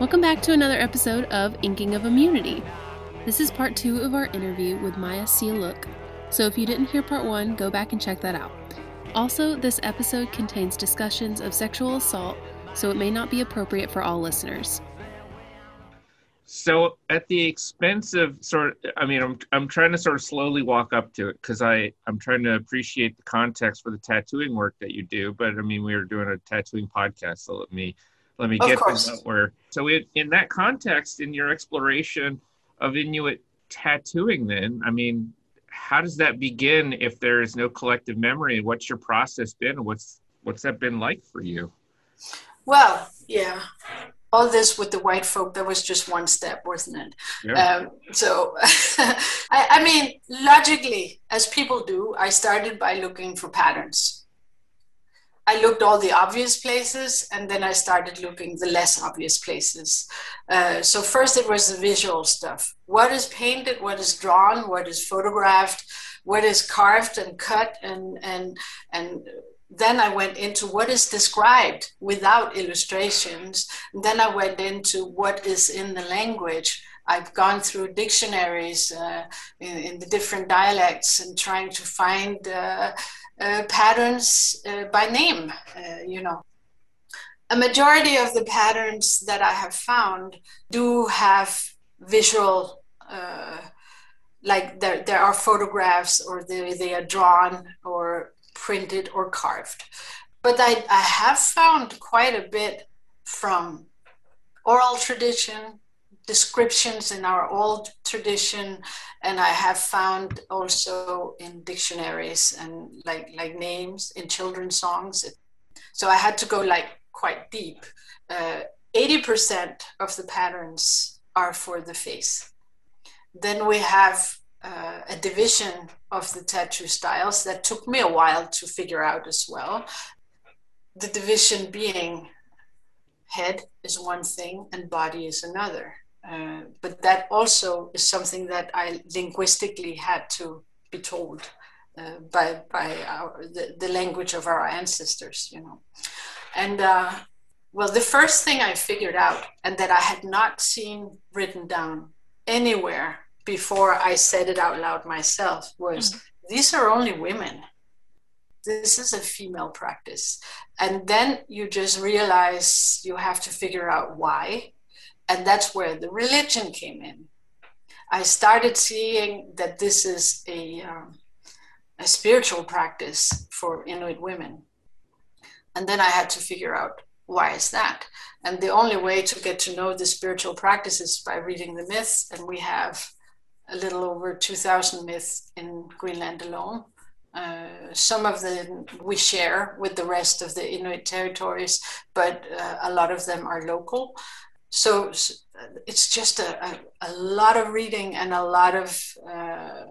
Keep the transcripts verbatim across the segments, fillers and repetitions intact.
Welcome back to another episode of Inking of Immunity. This is part two of our interview with Maya Sialuk, so if you didn't hear part one, go back and check that out. Also, this episode contains discussions of sexual assault, so it may not be appropriate for all listeners. So at the expense of sort of, I mean, I'm I'm trying to sort of slowly walk up to it because I, I'm trying to appreciate the context for the tattooing work that you do, but I mean, we were doing a tattooing podcast, so let me... Let me get that where. So in, in that context, in your exploration of Inuit tattooing then, I mean, how does that begin if there is no collective memory? What's your process been? What's what's that been like for you? Well, yeah. All this with the white folk, that was just one step, wasn't it? Yeah. Um, so, I, I mean, logically, as people do, I started by looking for patterns. I looked all the obvious places, and then I started looking the less obvious places. Uh, so first it was the visual stuff. What is painted, what is drawn, what is photographed, what is carved and cut, and and and then I went into what is described without illustrations. And then I went into what is in the language. I've gone through dictionaries uh, in, in the different dialects and trying to find uh, Uh, patterns uh, by name, uh, you know. A majority of the patterns that I have found do have visual, uh, like there, there are photographs or they, they are drawn or printed or carved. But I, I have found quite a bit from oral tradition, descriptions in our old tradition, and I have found also in dictionaries and like like names in children's songs. So I had to go like quite deep. Uh, eighty percent of the patterns are for the face. Then we have uh, a division of the tattoo styles that took me a while to figure out as well. The division being head is one thing and body is another. Uh, but that also is something that I linguistically had to be told uh, by by our, the, the language of our ancestors, you know. And uh, well, the first thing I figured out, and that I had not seen written down anywhere before I said it out loud myself, was mm-hmm. These are only women. This is a female practice. And then you just realize you have to figure out why. And that's where the religion came in. I started seeing that this is a, um, a spiritual practice for Inuit women. And then I had to figure out, why is that? And the only way to get to know the spiritual practice is by reading the myths. And we have a little over two thousand myths in Greenland alone. Uh, some of them we share with the rest of the Inuit territories, but uh, a lot of them are local. So it's just a, a, a lot of reading and a lot of uh,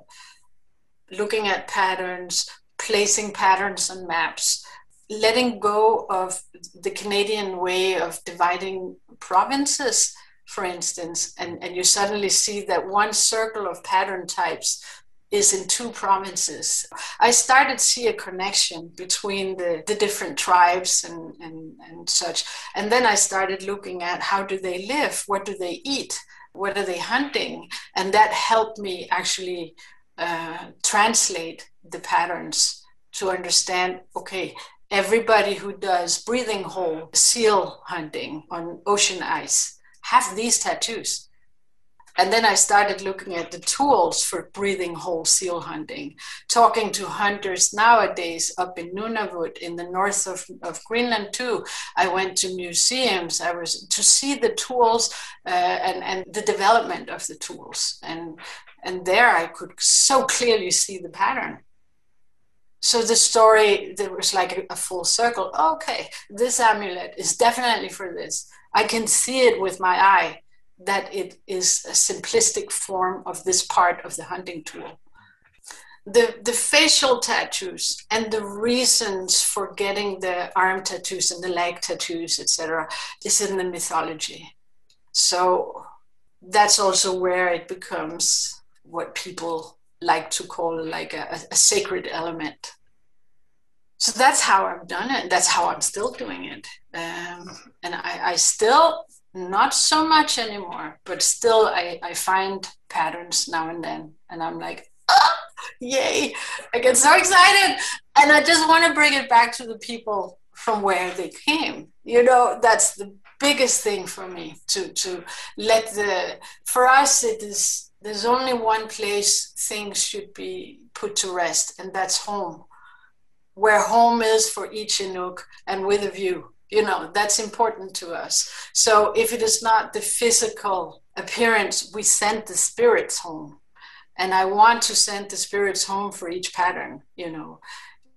looking at patterns, placing patterns on maps, letting go of the Canadian way of dividing provinces, for instance, and, and you suddenly see that one circle of pattern types is in two provinces. I started to see a connection between the, the different tribes and, and, and such. And then I started looking at how do they live? What do they eat? What are they hunting? And that helped me actually uh, translate the patterns to understand, okay, everybody who does breathing hole, seal hunting on ocean ice, have these tattoos. And then I started looking at the tools for breathing hole seal hunting, talking to hunters nowadays up in Nunavut, in the north of, of Greenland too. I went to museums. I was to see the tools uh, and, and the development of the tools. And, and there I could so clearly see the pattern. So the story, there was like a, a full circle. Okay, this amulet is definitely for this. I can see it with my eye, that it is a simplistic form of this part of the hunting tool. The, the facial tattoos and the reasons for getting the arm tattoos and the leg tattoos, et cetera, is in the mythology. So that's also where it becomes what people like to call like a, a sacred element. So that's how I've done it. That's how I'm still doing it. Um, and I, I still, not so much anymore, but still I, I find patterns now and then. And I'm like, oh, yay, I get so excited. And I just want to bring it back to the people from where they came. You know, that's the biggest thing for me, to, to let the, for us it is, there's only one place things should be put to rest, and that's home. Where home is for each Inuk, and with a view, you know, that's important to us. So if it is not the physical appearance, we send the spirits home. And I want to send the spirits home for each pattern, you know.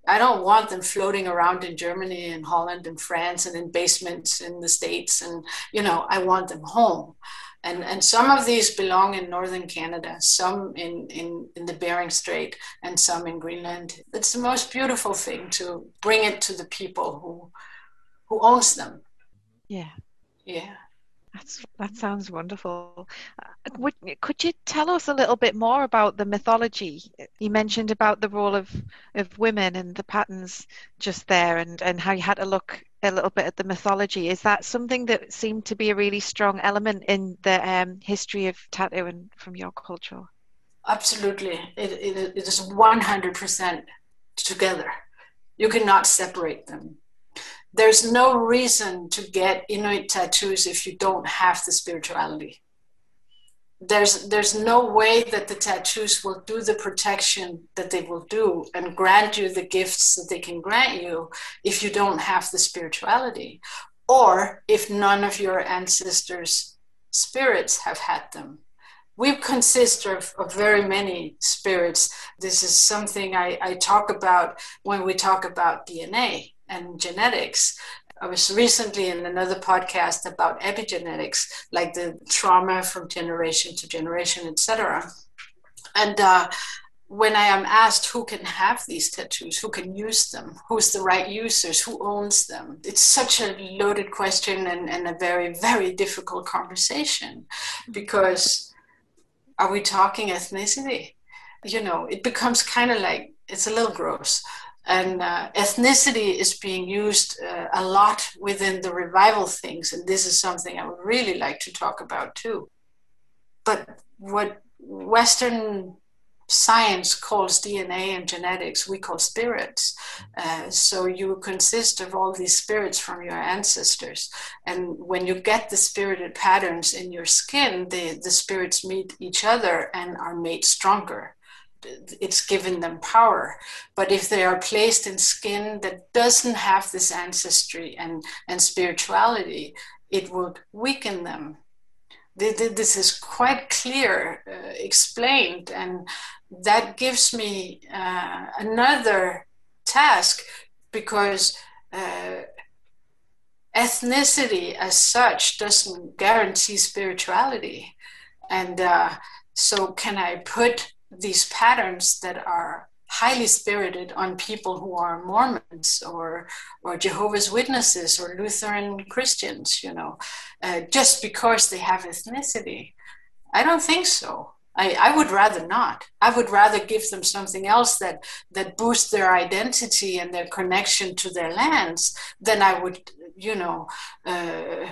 I don't want them floating around in Germany and Holland and France and in basements in the States. And, you know, I want them home. And, and some of these belong in northern Canada, some in, in, in the Bering Strait, and some in Greenland. It's the most beautiful thing to bring it to the people who who owns them. Yeah. Yeah. That's, that sounds wonderful. Would, could you tell us a little bit more about the mythology? You mentioned about the role of, of women and the patterns just there, and, and how you had to look a little bit at the mythology. Is that something that seemed to be a really strong element in the um, history of tattoo and from your culture? Absolutely. It, it, it is one hundred percent together. You cannot separate them. There's no reason to get Inuit tattoos if you don't have the spirituality. There's, there's no way that the tattoos will do the protection that they will do and grant you the gifts that they can grant you if you don't have the spirituality, or if none of your ancestors' spirits have had them. We consist of, of very many spirits. This is something I, I talk about when we talk about D N A. And genetics. I was recently in another podcast about epigenetics, like the trauma from generation to generation, et cetera. And uh, when I am asked who can have these tattoos, who can use them, who's the right users, who owns them, it's such a loaded question and, and a very, very difficult conversation, because are we talking ethnicity? You know, it becomes kind of like, it's a little gross. And uh, ethnicity is being used uh, a lot within the revival things. And this is something I would really like to talk about too. But what Western science calls D N A and genetics, we call spirits. Uh, so you consist of all these spirits from your ancestors. And when you get the spirited patterns in your skin, the, the spirits meet each other and are made stronger. It's given them power. But if they are placed in skin that doesn't have this ancestry and, and spirituality, it would weaken them. This is quite clear, uh, explained, and that gives me uh, another task, because uh, ethnicity as such doesn't guarantee spirituality. And uh, so can I put these patterns that are highly spirited on people who are Mormons or or Jehovah's Witnesses or Lutheran Christians, you know, uh, just because they have ethnicity? I don't think so. I, I would rather not. I would rather give them something else that, that boosts their identity and their connection to their lands than I would, you know, uh,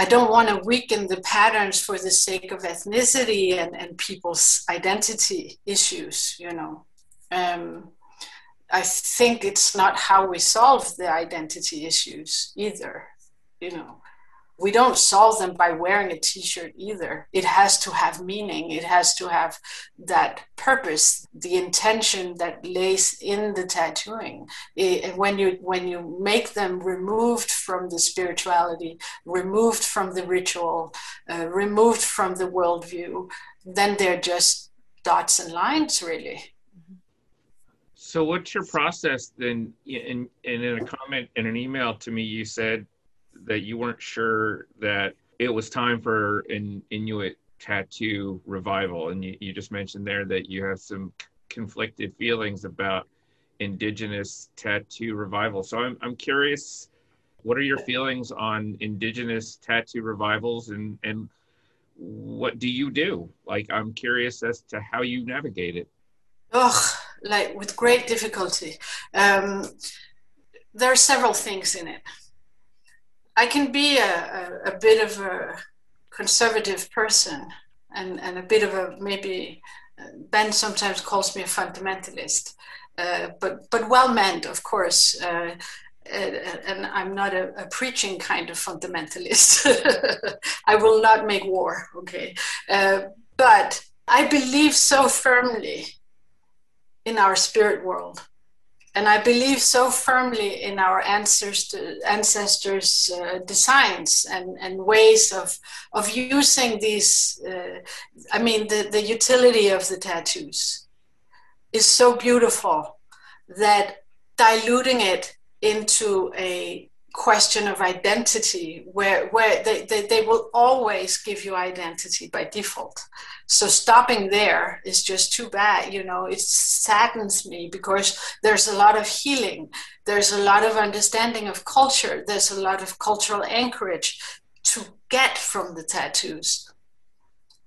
I don't want to weaken the patterns for the sake of ethnicity and, and people's identity issues, you know. Um, I think it's not how we solve the identity issues either, you know. We don't solve them by wearing a t-shirt either. It has to have meaning. It has to have that purpose, the intention that lays in the tattooing. It, when you when you make them removed from the spirituality, removed from the ritual, uh, removed from the worldview, then they're just dots and lines, really. So what's your process then? In, in, in a comment in an email to me, you said that you weren't sure that it was time for an Inuit tattoo revival. And you, you just mentioned there that you have some conflicted feelings about Indigenous tattoo revival. So I'm I'm curious, what are your feelings on Indigenous tattoo revivals, and, and what do you do? Like, I'm curious as to how you navigate it. Oh, like with great difficulty. Um, there are several things in it. I can be a, a, a bit of a conservative person and, and a bit of a, maybe, Ben sometimes calls me a fundamentalist, uh, but, but well-meant, of course. Uh, and I'm not a, a preaching kind of fundamentalist. I will not make war, okay? Uh, but I believe so firmly in our spirit world. And I believe so firmly in our ancestors', ancestors' uh, designs and, and ways of of using these. Uh, I mean, the, the utility of the tattoos is so beautiful that diluting it into a question of identity, where where they, they, they will always give you identity by default. So stopping there is just too bad, you know. It saddens me because there's a lot of healing. There's a lot of understanding of culture. There's a lot of cultural anchorage to get from the tattoos.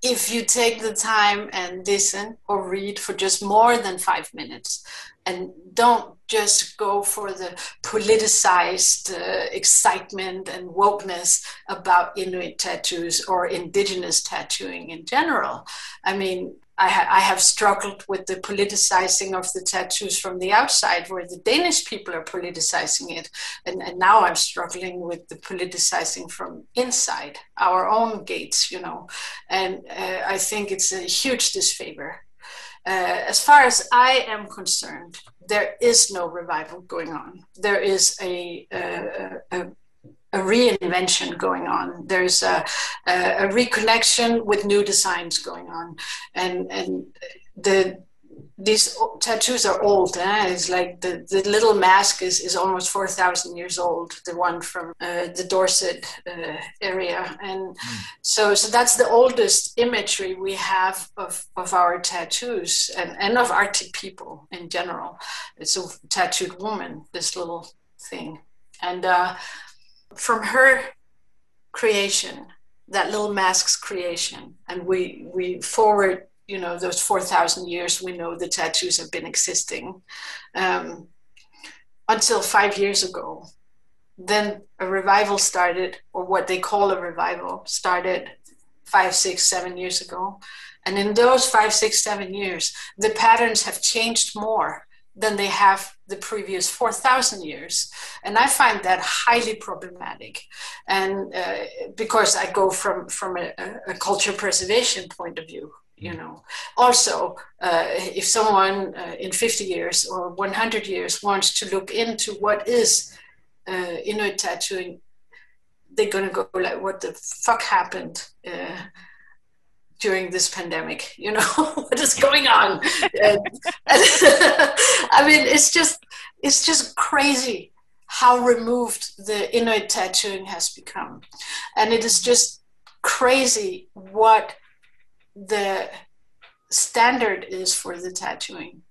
If you take the time and listen or read for just more than five minutes, and don't just go for the politicized uh, excitement and wokeness about Inuit tattoos or indigenous tattooing in general. I mean, I, ha- I have struggled with the politicizing of the tattoos from the outside, where the Danish people are politicizing it. And, and now I'm struggling with the politicizing from inside our own gates, you know. And uh, I think it's a huge disfavor. Uh, as far as I am concerned, there is no revival going on. There is a, a, a, a reinvention going on. There's a, a, a reconnection with new designs going on. And, and the these tattoos are old. Eh? It's like the, the little mask is, is almost four thousand years old, the one from uh, the Dorset uh, area. And mm. so so that's the oldest imagery we have of, of our tattoos and, and of Arctic people in general. It's a tattooed woman, this little thing. And uh, from her creation, that little mask's creation, and we, we forward, you know, those four thousand years, we know the tattoos have been existing um, until five years ago. Then a revival started, or what they call a revival started five, six, seven years ago. And in those five, six, seven years, the patterns have changed more than they have the previous four thousand years. And I find that highly problematic. And uh, because I go from, from a, a culture preservation point of view, you know. Also, uh, if someone uh, in fifty years or one hundred years wants to look into what is uh, Inuit tattooing, they're going to go like, what the fuck happened uh, during this pandemic? You know, what is going on? and, and I mean, it's just, it's just crazy how removed the Inuit tattooing has become. And it is just crazy what the standard is for the tattooing.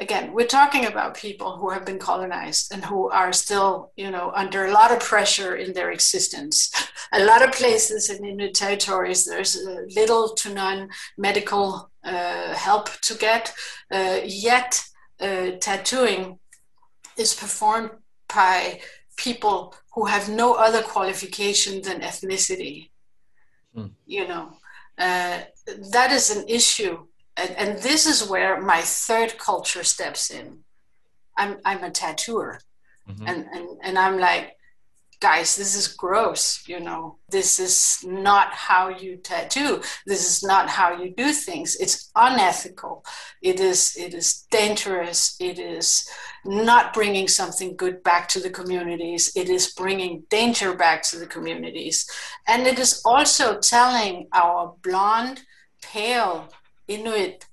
Again, we're talking about people who have been colonized and who are still, you know, under a lot of pressure in their existence. A lot of places in Inuit territories, there's little to none medical uh, help to get, uh, yet uh, tattooing is performed by people who have no other qualification than ethnicity, mm. you know. Uh, that is an issue, and, and this is where my third culture steps in. I'm I'm a tattooer, mm-hmm. and, and, and I'm like, guys, this is gross, you know. This is not how you tattoo. This is not how you do things. It's unethical. It is it is dangerous. It is not bringing something good back to the communities. It is bringing danger back to the communities. And it is also telling our blonde, pale Inuit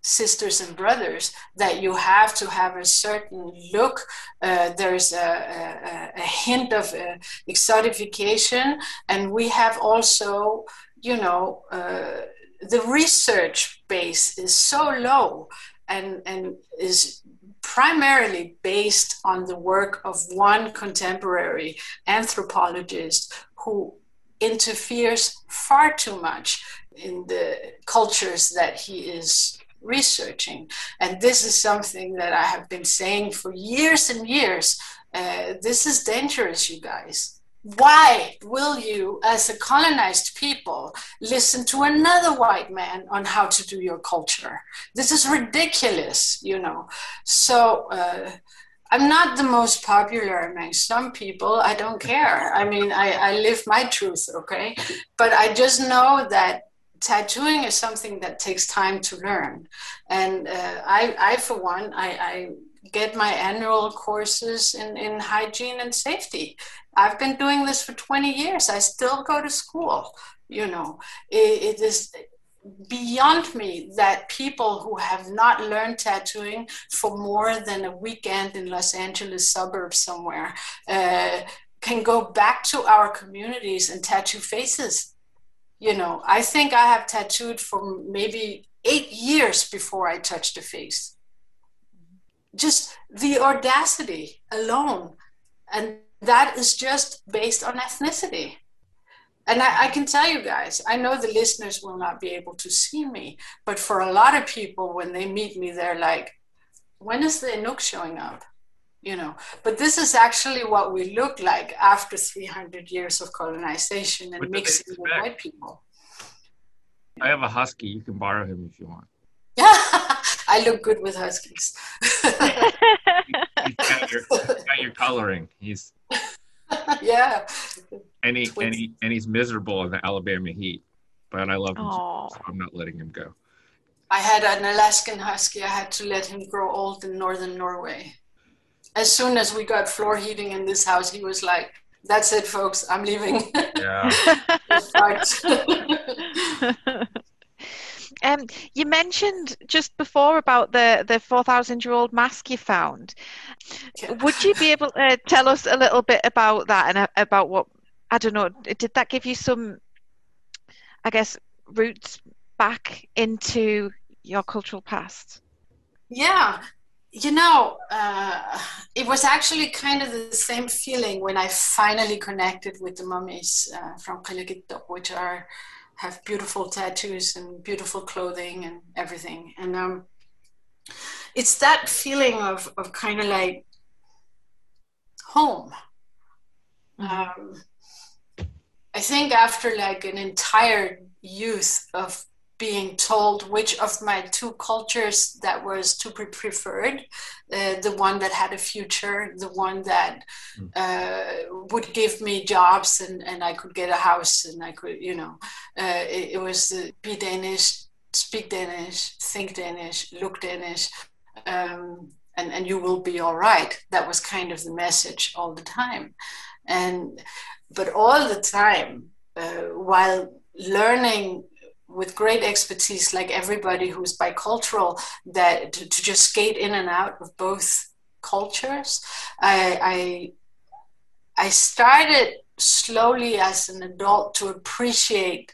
sisters and brothers that you have to have a certain look. Uh, there's a, a, a hint of uh, exotification, and we have also, you know, uh, the research base is so low and, and is primarily based on the work of one contemporary anthropologist who interferes far too much in the cultures that he is researching. And this is something that I have been saying for years and years. Uh, this is dangerous, you guys. Why will you, as a colonized people, listen to another white man on how to do your culture? This is ridiculous, you know. So uh, I'm not the most popular among some people. I don't care. I mean, I, I live my truth, okay? But I just know that tattooing is something that takes time to learn. And uh, I, I, for one, I, I get my annual courses in, in hygiene and safety. I've been doing this for twenty years. I still go to school, you know. It, it is beyond me that people who have not learned tattooing for more than a weekend in Los Angeles suburbs somewhere uh, can go back to our communities and tattoo faces. You know, I think I have tattooed for maybe eight years before I touched a face. Just the audacity alone. And that is just based on ethnicity. And I, I can tell you guys, I know the listeners will not be able to see me, but for a lot of people, when they meet me, they're like, when is the Inuk showing up? You know, but this is actually what we look like after three hundred years of colonization and mixing with white people. I have a husky. You can borrow him if you want. I look good with huskies. He's got your, got your coloring. He's yeah. And he, and he and he's miserable in the Alabama heat, but I love him, so I'm not letting him go. I had an Alaskan husky. I had to let him grow old in northern Norway. As soon as we got floor heating in this house, he was like, "That's it, folks. I'm leaving." Yeah. Um, you mentioned just before about the, the four thousand year old mask you found. Yeah. Would you be able to tell us a little bit about that and about what, I don't know, did that give you some, I guess, roots back into your cultural past? Yeah, you know, uh, it was actually kind of the same feeling when I finally connected with the mummies uh, from Kale-Kito, which are have beautiful tattoos and beautiful clothing and everything. And um, it's that feeling of, of kind of like home. Mm-hmm. Um, I think after like an entire youth of being told which of my two cultures that was to be preferred, uh, the one that had a future, the one that uh, would give me jobs and, and I could get a house and I could, you know, uh, it, it was the be Danish, speak Danish, think Danish, look Danish, um, and, and you will be all right. That was kind of the message all the time. And, but all the time, uh, while learning with great expertise, like everybody who's bicultural, that to, to just skate in and out of both cultures. I, I I started slowly as an adult to appreciate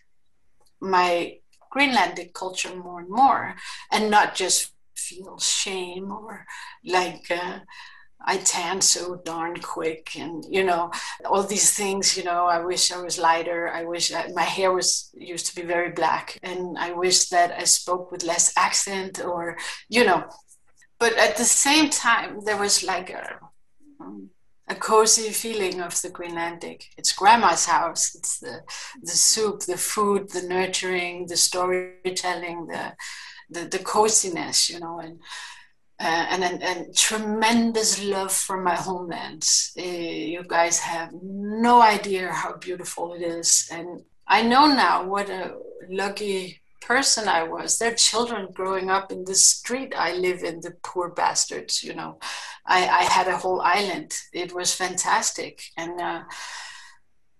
my Greenlandic culture more and more, and not just feel shame or like uh, I tan so darn quick and, you know, all these things, you know, I wish I was lighter. I wish I, my hair was used to be very black and I wish that I spoke with less accent or, you know, but at the same time, there was like a, a cozy feeling of the Greenlandic. It's grandma's house. It's the, the soup, the food, the nurturing, the storytelling, the, the, the coziness, you know, and, Uh, and, and, and tremendous love for my homelands. Uh, you guys have no idea how beautiful it is. And I know now what a lucky person I was. There are children growing up in the street I live in, the poor bastards, you know. I, I had a whole island. It was fantastic. And uh,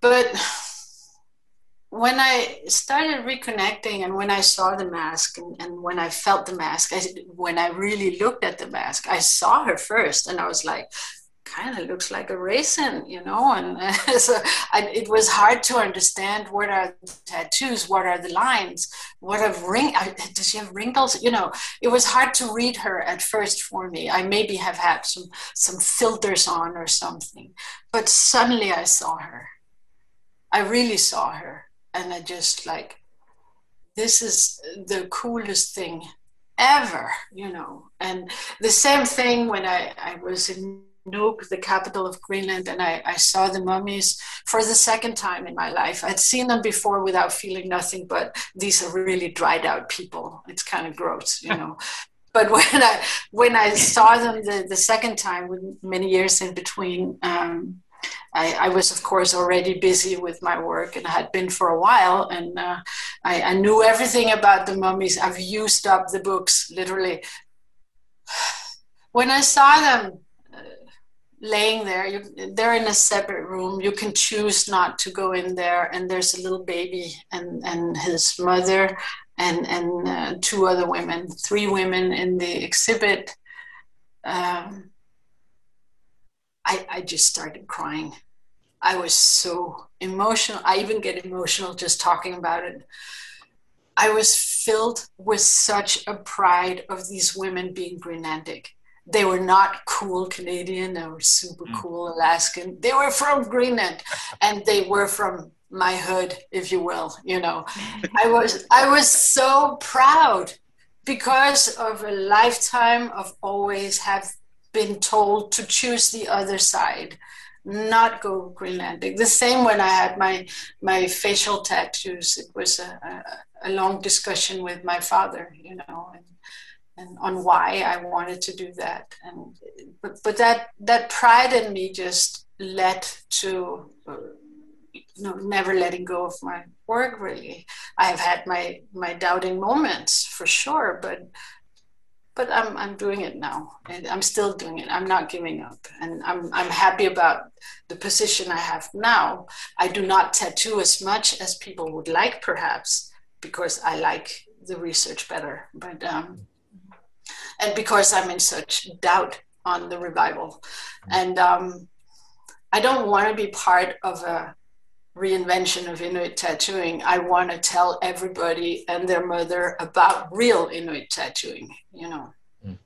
but when I started reconnecting and when I saw the mask and, and when I felt the mask, I, when I really looked at the mask, I saw her first and I was like, kind of looks like a raisin, you know? And uh, so I, it was hard to understand what are the tattoos, what are the lines, what are ring, uh, does she have wrinkles? You know, it was hard to read her at first for me. I maybe have had some, some filters on or something, but suddenly I saw her. I really saw her, and I just like, this is the coolest thing ever, you know. And the same thing when I, I was in Nuuk, the capital of Greenland, and I, I saw the mummies for the second time in my life. I'd seen them before without feeling nothing, but these are really dried out people. It's kind of gross, you know. But when I when I saw them the, the second time, with many years in between, um, I, I was, of course, already busy with my work, and I had been for a while, and uh, I, I knew everything about the mummies. I've used up the books, literally. When I saw them laying there, you, they're in a separate room. You can choose not to go in there, and there's a little baby and, and his mother and, and uh, two other women, three women in the exhibit. Um, I, I just started crying. I was so emotional. I even get emotional just talking about it. I was filled with such a pride of these women being Greenlandic. They were not cool Canadian or super cool Alaskan. They were from Greenland, and they were from my hood, if you will, you know. I was, I was so proud because of a lifetime of always have been told to choose the other side, not go Greenlandic. The same when I had my, my facial tattoos. It was a, a, a long discussion with my father, you know, and, and on why I wanted to do that. And but, but that that pride in me just led to, you know, never letting go of my work, really. I've had my, my doubting moments for sure, but but I'm I'm doing it now, and I'm still doing it. I'm not giving up, and I'm I'm happy about the position I have now. I do not tattoo as much as people would like, perhaps, because I like the research better, but um, and because I'm in such doubt on the revival. And um, I don't want to be part of a reinvention of Inuit tattooing. I want to tell everybody and their mother about real Inuit tattooing, you know. Mm.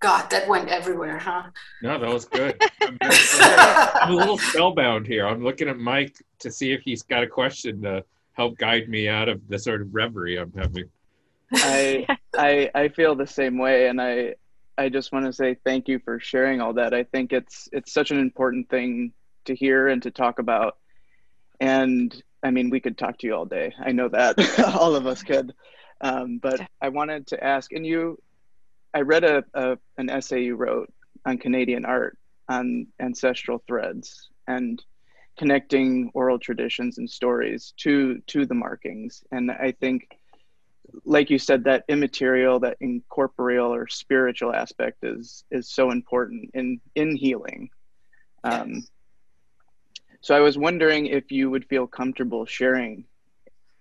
God, that went everywhere, huh? No, that was good. I'm, I'm a little spellbound here. I'm looking at Mike to see if he's got a question to help guide me out of the sort of reverie I'm having. I, I I feel the same way, and I I just want to say thank you for sharing all that. I think it's it's such an important thing to hear and to talk about. And I mean, we could talk to you all day. I know that all of us could. Um, but I wanted to ask, and you, I read a, a an essay you wrote on Canadian art on ancestral threads and connecting oral traditions and stories to to the markings, and I think, like you said, that immaterial, that incorporeal or spiritual aspect is is so important in in healing. Um, yes. So I was wondering if you would feel comfortable sharing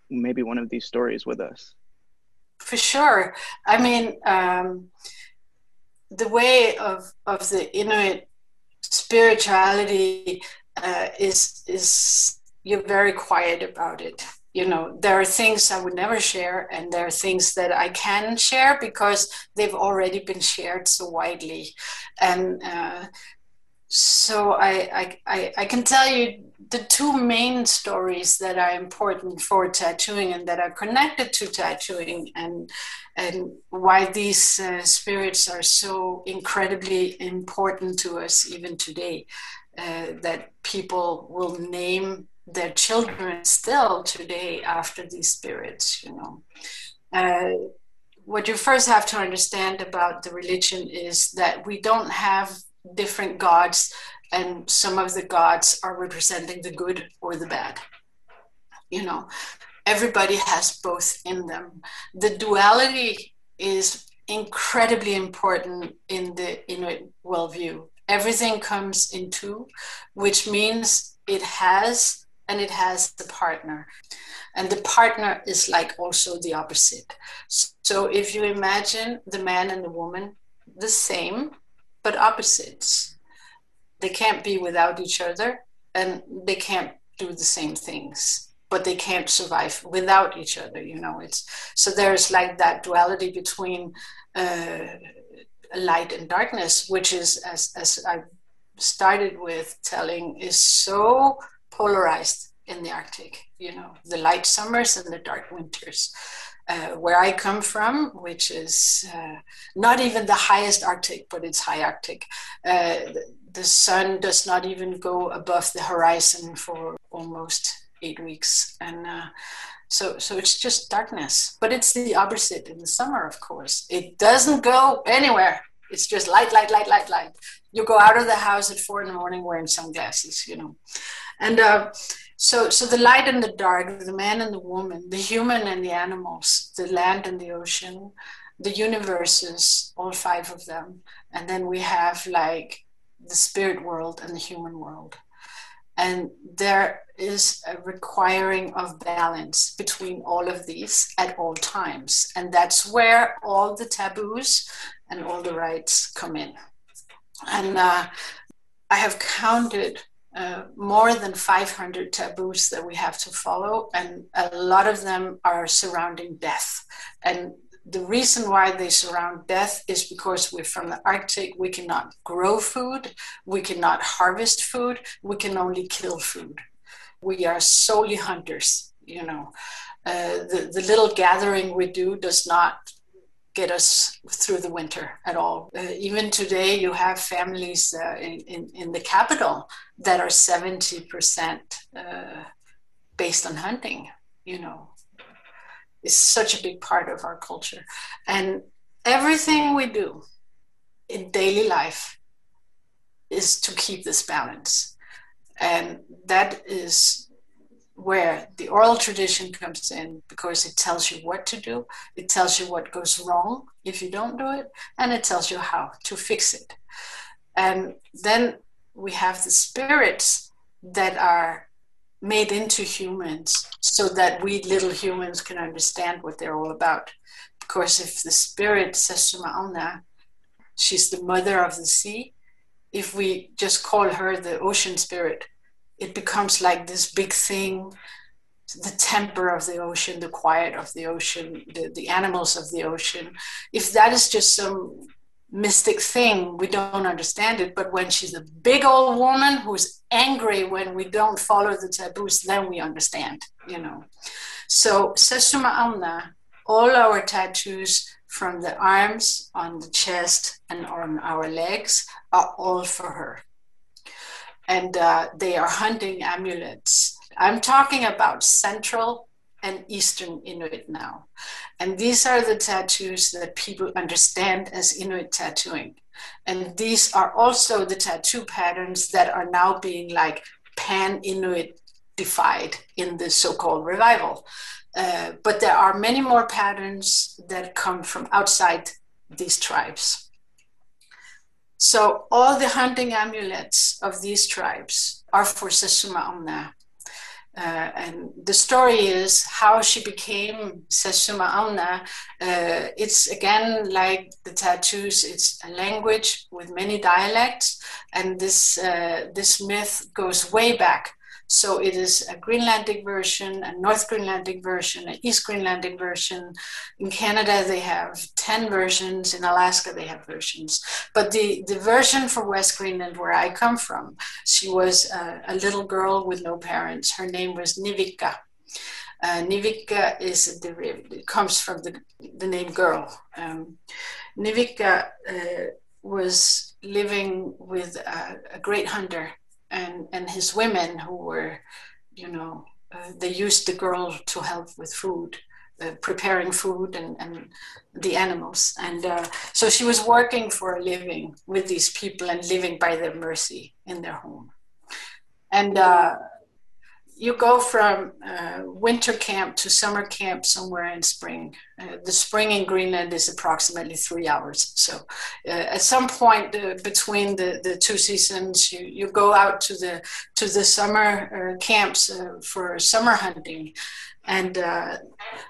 maybe one of these stories with us. For sure. I mean, um, the way of of the Inuit spirituality uh, is is you're very quiet about it. You know, there are things I would never share, and there are things that I can share because they've already been shared so widely. And uh, so I, I, I can tell you the two main stories that are important for tattooing and that are connected to tattooing, and, and why these uh, spirits are so incredibly important to us even today, uh, that people will name their children still today after these spirits, you know. Uh, what you first have to understand about the religion is that we don't have different gods, and some of the gods are representing the good or the bad, you know. Everybody has both in them. The duality is incredibly important in the Inuit worldview. Everything comes in two, which means it has and it has the partner. And the partner is like also the opposite. So if you imagine the man and the woman, the same, but opposites. They can't be without each other, and they can't do the same things, but they can't survive without each other, you know. It's, so there's like that duality between uh, light and darkness, which is, as, as I started with telling is so polarized in the Arctic, you know, the light summers and the dark winters. Uh, where I come from, which is uh, not even the highest Arctic, but it's high Arctic, uh, the, the sun does not even go above the horizon for almost eight weeks. And uh, so, so it's just darkness, but it's the opposite in the summer, of course. It doesn't go anywhere. It's just light, light, light, light, light. You go out of the house at four in the morning wearing sunglasses, you know. And uh, so, so the light and the dark, the man and the woman, the human and the animals, the land and the ocean, the universes, all five of them. And then we have like the spirit world and the human world. And there is a requiring of balance between all of these at all times. And that's where all the taboos and all the rights come in. And uh, I have counted uh, more than five hundred taboos that we have to follow. And a lot of them are surrounding death. And the reason why they surround death is because we're from the Arctic. We cannot grow food. We cannot harvest food. We can only kill food. We are solely hunters, you know. Uh, the, the little gathering we do does not get us through the winter at all. Uh, even today, you have families uh, in, in, in the capital that are seventy percent uh, based on hunting, you know. It's such a big part of our culture. And everything we do in daily life is to keep this balance. And that is where the oral tradition comes in, because it tells you what to do, it tells you what goes wrong if you don't do it, and it tells you how to fix it. And then we have the spirits that are made into humans so that we little humans can understand what they're all about. Because if the spirit, Sassuma Arnaa, she's the mother of the sea, if we just call her the ocean spirit, it becomes like this big thing, the temper of the ocean, the quiet of the ocean, the, the animals of the ocean. If that is just some mystic thing, we don't understand it. But when she's a big old woman who's angry when we don't follow the taboos, then we understand, you know. So Sassuma Arnaa, all our tattoos from the arms, on the chest, and on our legs are all for her. And uh, they are hunting amulets. I'm talking about Central and Eastern Inuit now. And these are the tattoos that people understand as Inuit tattooing. And these are also the tattoo patterns that are now being like pan-Inuit defied in the so-called revival. Uh, but there are many more patterns that come from outside these tribes. So all the hunting amulets of these tribes are for Sassuma Arnaa. Uh, and the story is how she became Sassuma Arnaa. Uh, it's again like the tattoos, it's a language with many dialects. And this, uh, this myth goes way back. So it is a Greenlandic version, a North Greenlandic version, an East Greenlandic version. In Canada, they have ten versions. In Alaska, they have versions. But the, the version for West Greenland, where I come from, she was a, a little girl with no parents. Her name was Nivika. Uh, Nivika is a derivative. It comes from the, the name girl. Um, Nivika uh, was living with a, a great hunter. And, and his women who were, you know, uh, they used the girl to help with food, uh, preparing food and, and the animals. And uh, so she was working for a living with these people and living by their mercy in their home. And uh, you go from uh, winter camp to summer camp somewhere in spring. Uh, the spring in Greenland is approximately three hours. So uh, at some point uh, between the, the two seasons, you, you go out to the to the summer uh, camps uh, for summer hunting. And uh,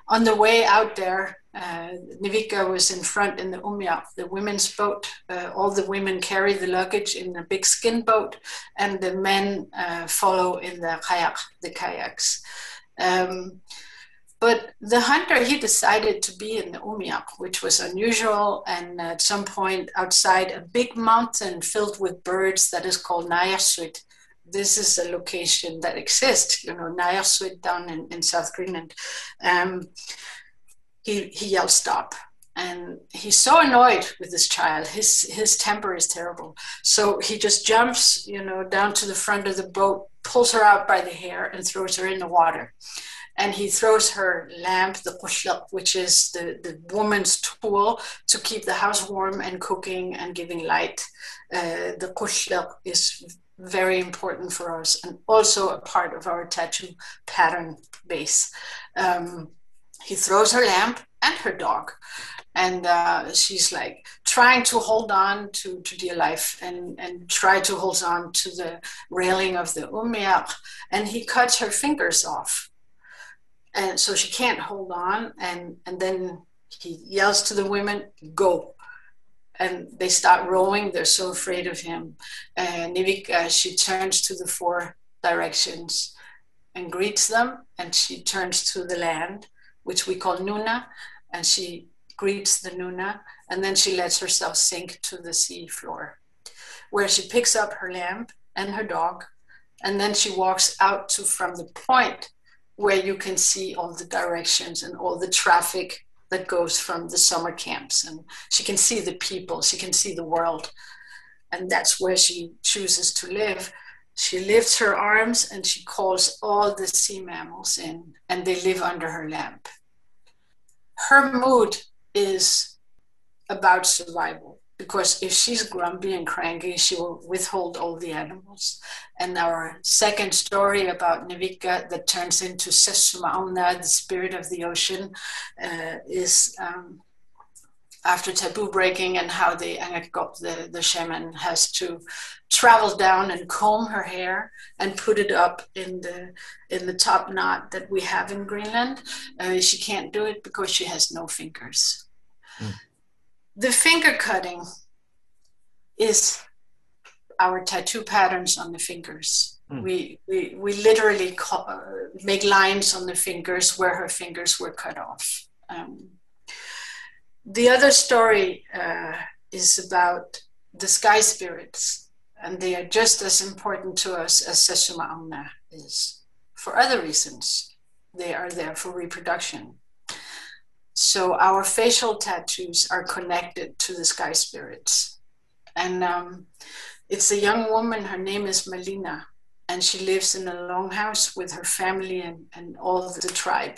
on the way out there, uh, Nivika was in front in the umyaq, the women's boat. Uh, all the women carry the luggage in a big skin boat, and the men uh, follow in the kayak, the kayaks. Um, but The hunter, he decided to be in the Umiak, which was unusual, and at some point outside a big mountain filled with birds that is called Nayersuit. This is a location that exists, you know, Nayersuit down in, in South Greenland. Um, he, he yelled, stop. And he's so annoyed with this child. His, his temper is terrible. So he just jumps, you know, down to the front of the boat, pulls her out by the hair and throws her in the water. And he throws her lamp, the qushlap, which is the, the woman's tool to keep the house warm and cooking and giving light. Uh, the qushlap is very important for us and also a part of our tattoo pattern base. Um, he throws her lamp and her dog. And uh, she's like trying to hold on to, to dear life and, and try to hold on to the railing of the Umiak. And he cuts her fingers off. And so she can't hold on. And, and then he yells to the women, go. And they start rowing. They're so afraid of him. And Nivika, she turns to the four directions and greets them. And she turns to the land, which we call Nuna. And she greets the Nuna. And then she lets herself sink to the sea floor, where she picks up her lamp and her dog. And then she walks out to from the point where you can see all the directions and all the traffic that goes from the summer camps. And she can see the people, she can see the world. And that's where she chooses to live. She lifts her arms and she calls all the sea mammals in, and they live under her lamp. Her mood is about survival, because if she's grumpy and cranky, she will withhold all the animals. And our second story about Nivika that turns into Sassuma Arnaa, the spirit of the ocean, uh, is um, after taboo breaking and how the Angakok, the, the shaman, has to travel down and comb her hair and put it up in the, in the top knot that we have in Greenland. Uh, she can't do it because she has no fingers. Mm. The finger cutting is our tattoo patterns on the fingers. Mm. We, we we literally call, uh, make lines on the fingers where her fingers were cut off. Um, the other story uh, is about the sky spirits, and they are just as important to us as Sassuma Arnaa is. For other reasons, they are there for reproduction. So our facial tattoos are connected to the sky spirits. And um, it's a young woman, her name is Malina, and she lives in a longhouse with her family and, and all the tribe.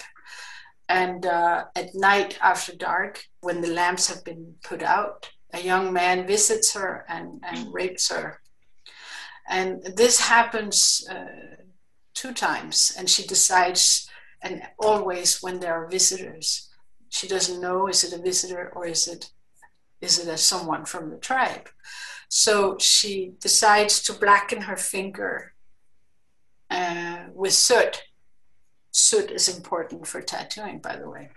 And uh, at night after dark, when the lamps have been put out, a young man visits her and, and rapes her. And this happens uh, two times, and she decides, and always when there are visitors, she doesn't know, is it a visitor or is it is it a someone from the tribe? So she decides to blacken her finger uh, with soot. Soot is important for tattooing, by the way.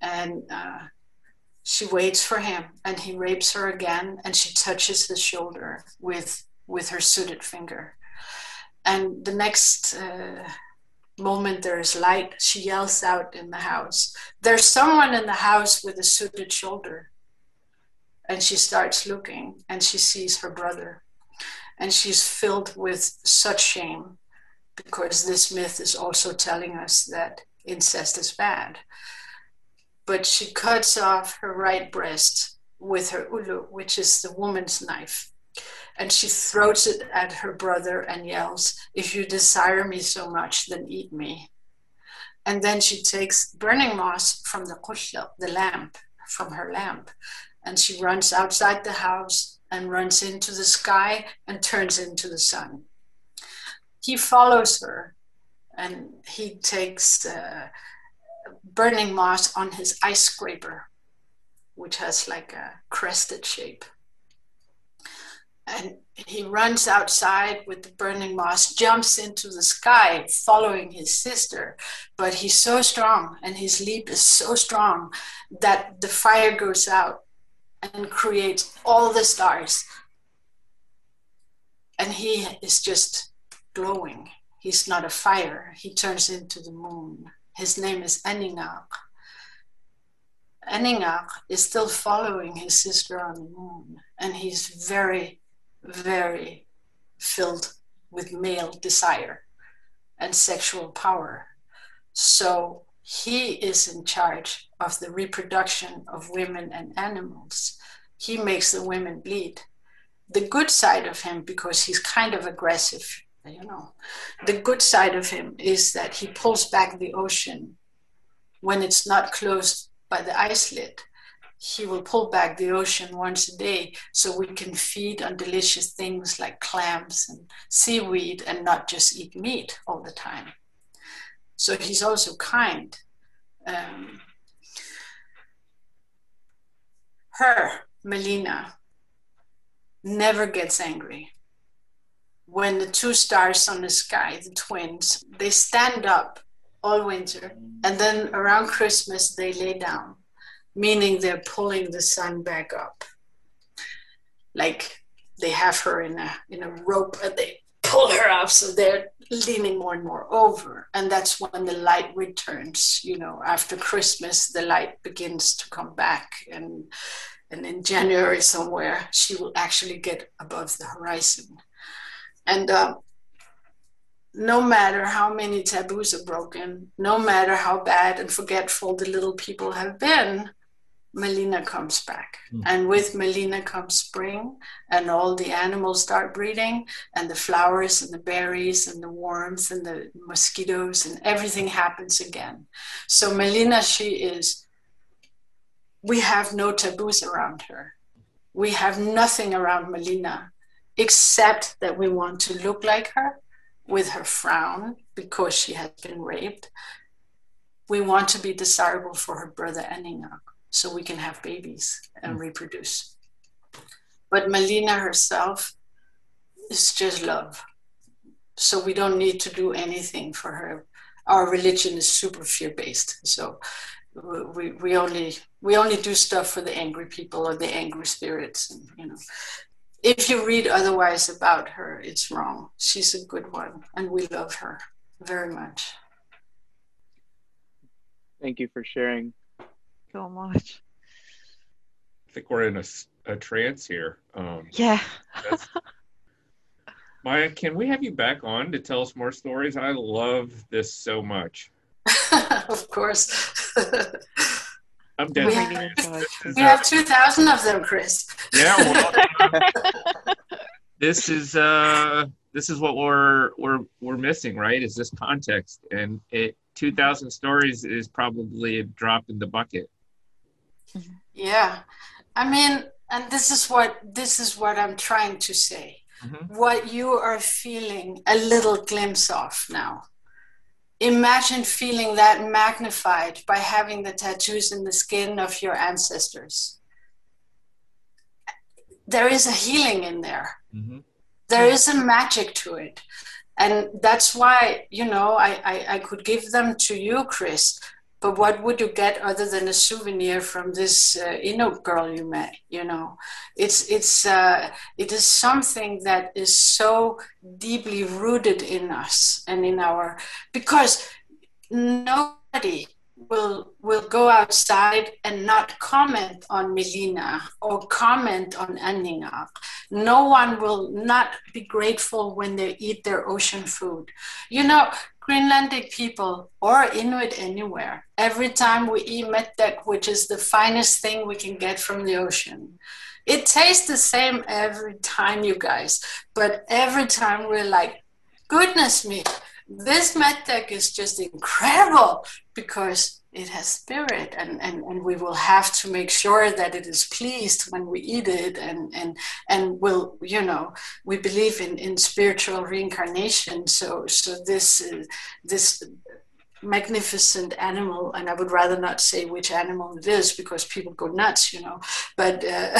And uh, she waits for him and he rapes her again, and she touches the shoulder with, with her sooted finger. And the next uh, moment there is light, she yells out in the house, there's someone in the house with a sooted shoulder. And she starts looking and she sees her brother, and she's filled with such shame because this myth is also telling us that incest is bad. But she cuts off her right breast with her ulu, which is the woman's knife. And she throws it at her brother and yells, if you desire me so much, then eat me. And then she takes burning moss from the qushlap, the lamp, from her lamp. And she runs outside the house and runs into the sky and turns into the sun. He follows her and he takes uh, burning moss on his ice scraper, which has like a crested shape. And he runs outside with the burning moss, jumps into the sky, following his sister. But he's so strong, and his leap is so strong that the fire goes out and creates all the stars. And he is just glowing. He's not a fire. He turns into the moon. His name is Aningaaq. Aningaaq is still following his sister on the moon, and he's very, very filled with male desire and sexual power. So he is in charge of the reproduction of women and animals. He makes the women bleed. The good side of him, because he's kind of aggressive, you know, the good side of him is that he pulls back the ocean when it's not closed by the icelet. He will pull back the ocean once a day so we can feed on delicious things like clams and seaweed and not just eat meat all the time. So he's also kind. Um, her, Malina, never gets angry. When the two stars on the sky, the twins, they stand up all winter, and then around Christmas they lay down, meaning they're pulling the sun back up. Like they have her in a, in a rope and they pull her up, so they're leaning more and more over. And that's when the light returns, you know, after Christmas, the light begins to come back. And, and in January somewhere, she will actually get above the horizon. And uh, no matter how many taboos are broken, no matter how bad and forgetful the little people have been, Malina comes back. Mm. And with Malina comes spring, and all the animals start breeding, and the flowers and the berries and the worms and the mosquitoes and everything happens again. So Malina, she is, we have no taboos around her. We have nothing around Malina, except that we want to look like her with her frown because she has been raped. We want to be desirable for her brother Aningaaq so we can have babies and mm. reproduce. But Malina herself is just love. So we don't need to do anything for her. Our religion is super fear-based. So we, we, only, we only do stuff for the angry people or the angry spirits, and, you know. If you read otherwise about her, it's wrong. She's a good one, and we love her very much. Thank you for sharing so much. I think we're in a, a trance here. Um, yeah. That's... Maya, can we have you back on to tell us more stories? I love this so much. Of course. I'm dead. We have, we have two thousand of them, Chris. Yeah. Well, uh, this is uh, this is what we're we're we're missing, right? Is this context, and it two thousand stories is probably a drop in the bucket. Yeah, I mean, and this is what this is what I'm trying to say. Mm-hmm. What you are feeling a little glimpse of now. Imagine feeling that magnified by having the tattoos in the skin of your ancestors. There is a healing in there. Mm-hmm. There is a magic to it. And that's why, you know, I, I, I could give them to you, Chris, but what would you get other than a souvenir from this uh, Inuk girl you met, you know? It's, it's, uh, it is something that is so deeply rooted in us and in our, because nobody will will go outside and not comment on Malina or comment on Aningaaq. No one will not be grateful when they eat their ocean food. You know, Greenlandic people or Inuit anywhere, every time we eat MedDeck, which is the finest thing we can get from the ocean, it tastes the same every time, you guys. But every time we're like, goodness me, this MedDeck is just incredible because it has spirit, and, and, and we will have to make sure that it is pleased when we eat it, and and and will, you know, we believe in, in spiritual reincarnation. So so this uh, this magnificent animal, and I would rather not say which animal it is because people go nuts, you know. But uh,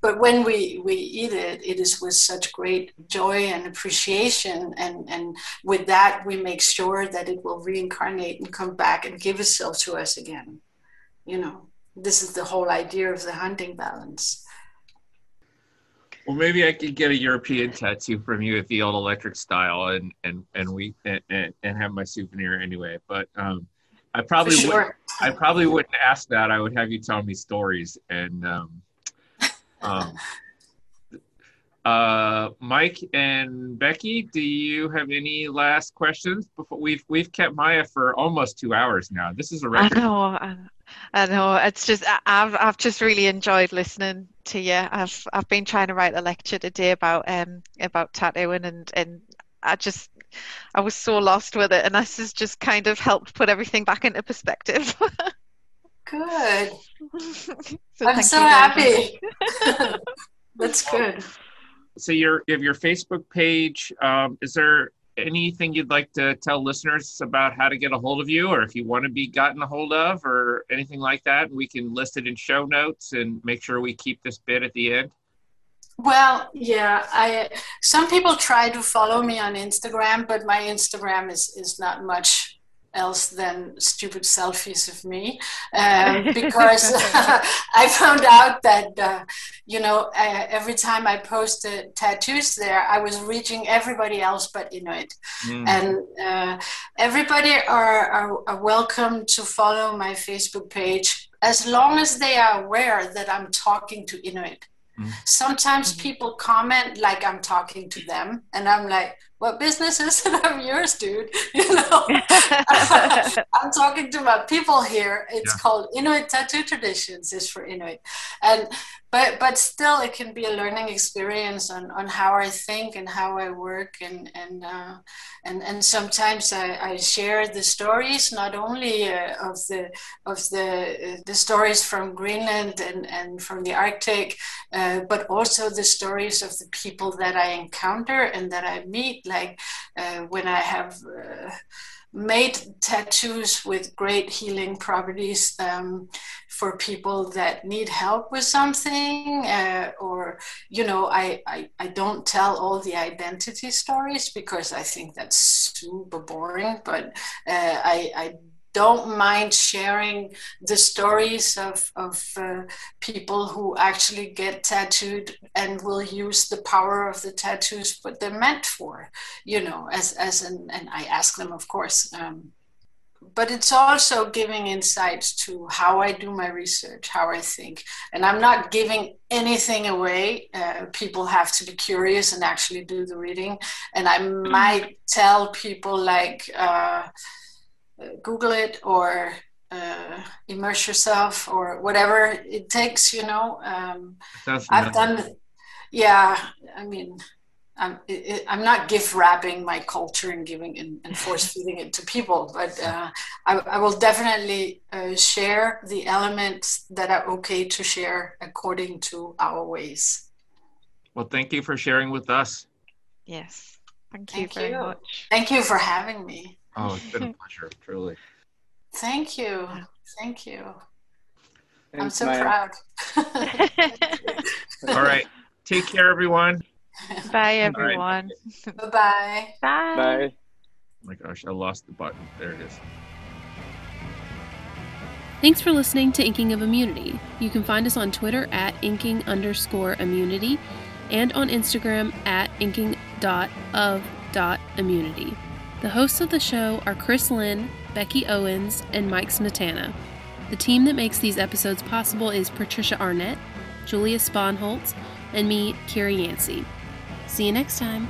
but when we, we eat it, it is with such great joy and appreciation, and, and with that we make sure that it will reincarnate and come back and give itself to us again. You know, this is the whole idea of the hunting balance. Well, maybe I could get a European tattoo from you at the old electric style, and and and we and, and have my souvenir anyway. But um, I probably sure. wouldn't, I probably wouldn't ask that. I would have you tell me stories. And um, um, uh, Mike and Becky, do you have any last questions? Before we've we've kept Maya for almost two hours now. This is a record. I know. I know. I know. It's just I've I've just really enjoyed listening to you. I've I've been trying to write a lecture today about um about tattooing, and and I just I was so lost with it, and this has just kind of helped put everything back into perspective. Good. So I'm so happy. That's good. So your you have your Facebook page. Um, is there anything you'd like to tell listeners about how to get a hold of you, or if you want to be gotten a hold of, or anything like that? We can list it in show notes and make sure we keep this bit at the end. Well, yeah, I some people try to follow me on Instagram, but my Instagram is, is not much else than stupid selfies of me, um, because I found out that, uh, you know, uh, every time I posted tattoos there, I was reaching everybody else but Inuit. Mm. And uh, everybody are, are, are welcome to follow my Facebook page as long as they are aware that I'm talking to Inuit. Mm. Sometimes mm-hmm. people comment like I'm talking to them, and I'm like, what business is it of yours, dude? You know, I'm talking to my people here. It's yeah. called Inuit Tattoo Traditions, is for Inuit. And, but, but still it can be a learning experience on, on how I think and how I work. And, and, uh, and, and sometimes I, I share the stories, not only uh, of the, of the, uh, the stories from Greenland and, and from the Arctic, uh, but also the stories of the people that I encounter and that I meet. Like uh, when I have uh, made tattoos with great healing properties um, for people that need help with something, uh, or, you know, I, I, I don't tell all the identity stories because I think that's super boring, but uh, I, I don't mind sharing the stories of, of uh, people who actually get tattooed and will use the power of the tattoos what they're meant for, you know, as, as an, and I ask them, of course. Um, but it's also giving insights to how I do my research, how I think. And I'm not giving anything away. Uh, people have to be curious and actually do the reading. And I might tell people like... Uh, Google it or uh, immerse yourself or whatever it takes, you know. Um, I've done, yeah, I mean, I'm, it, I'm not gift wrapping my culture and giving and, and force feeding it to people, but uh, I, I will definitely uh, share the elements that are okay to share according to our ways. Well, thank you for sharing with us. Yes, thank you thank very you. much. Thank you for having me. Oh, it's been a pleasure, truly. Thank you. Thank you. Thanks, I'm so Maya. proud. All right. Take care, everyone. Bye, everyone. Right. Bye-bye. Bye. Bye. Oh, my gosh. I lost the button. There it is. Thanks for listening to Inking of Immunity. You can find us on Twitter at inking underscore immunity and on Instagram at inking dot of dot immunity. The hosts of the show are Chris Lynn, Becky Owens, and Mike Smetana. The team that makes these episodes possible is Patricia Arnett, Julia Sponholtz, and me, Carrie Yancey. See you next time.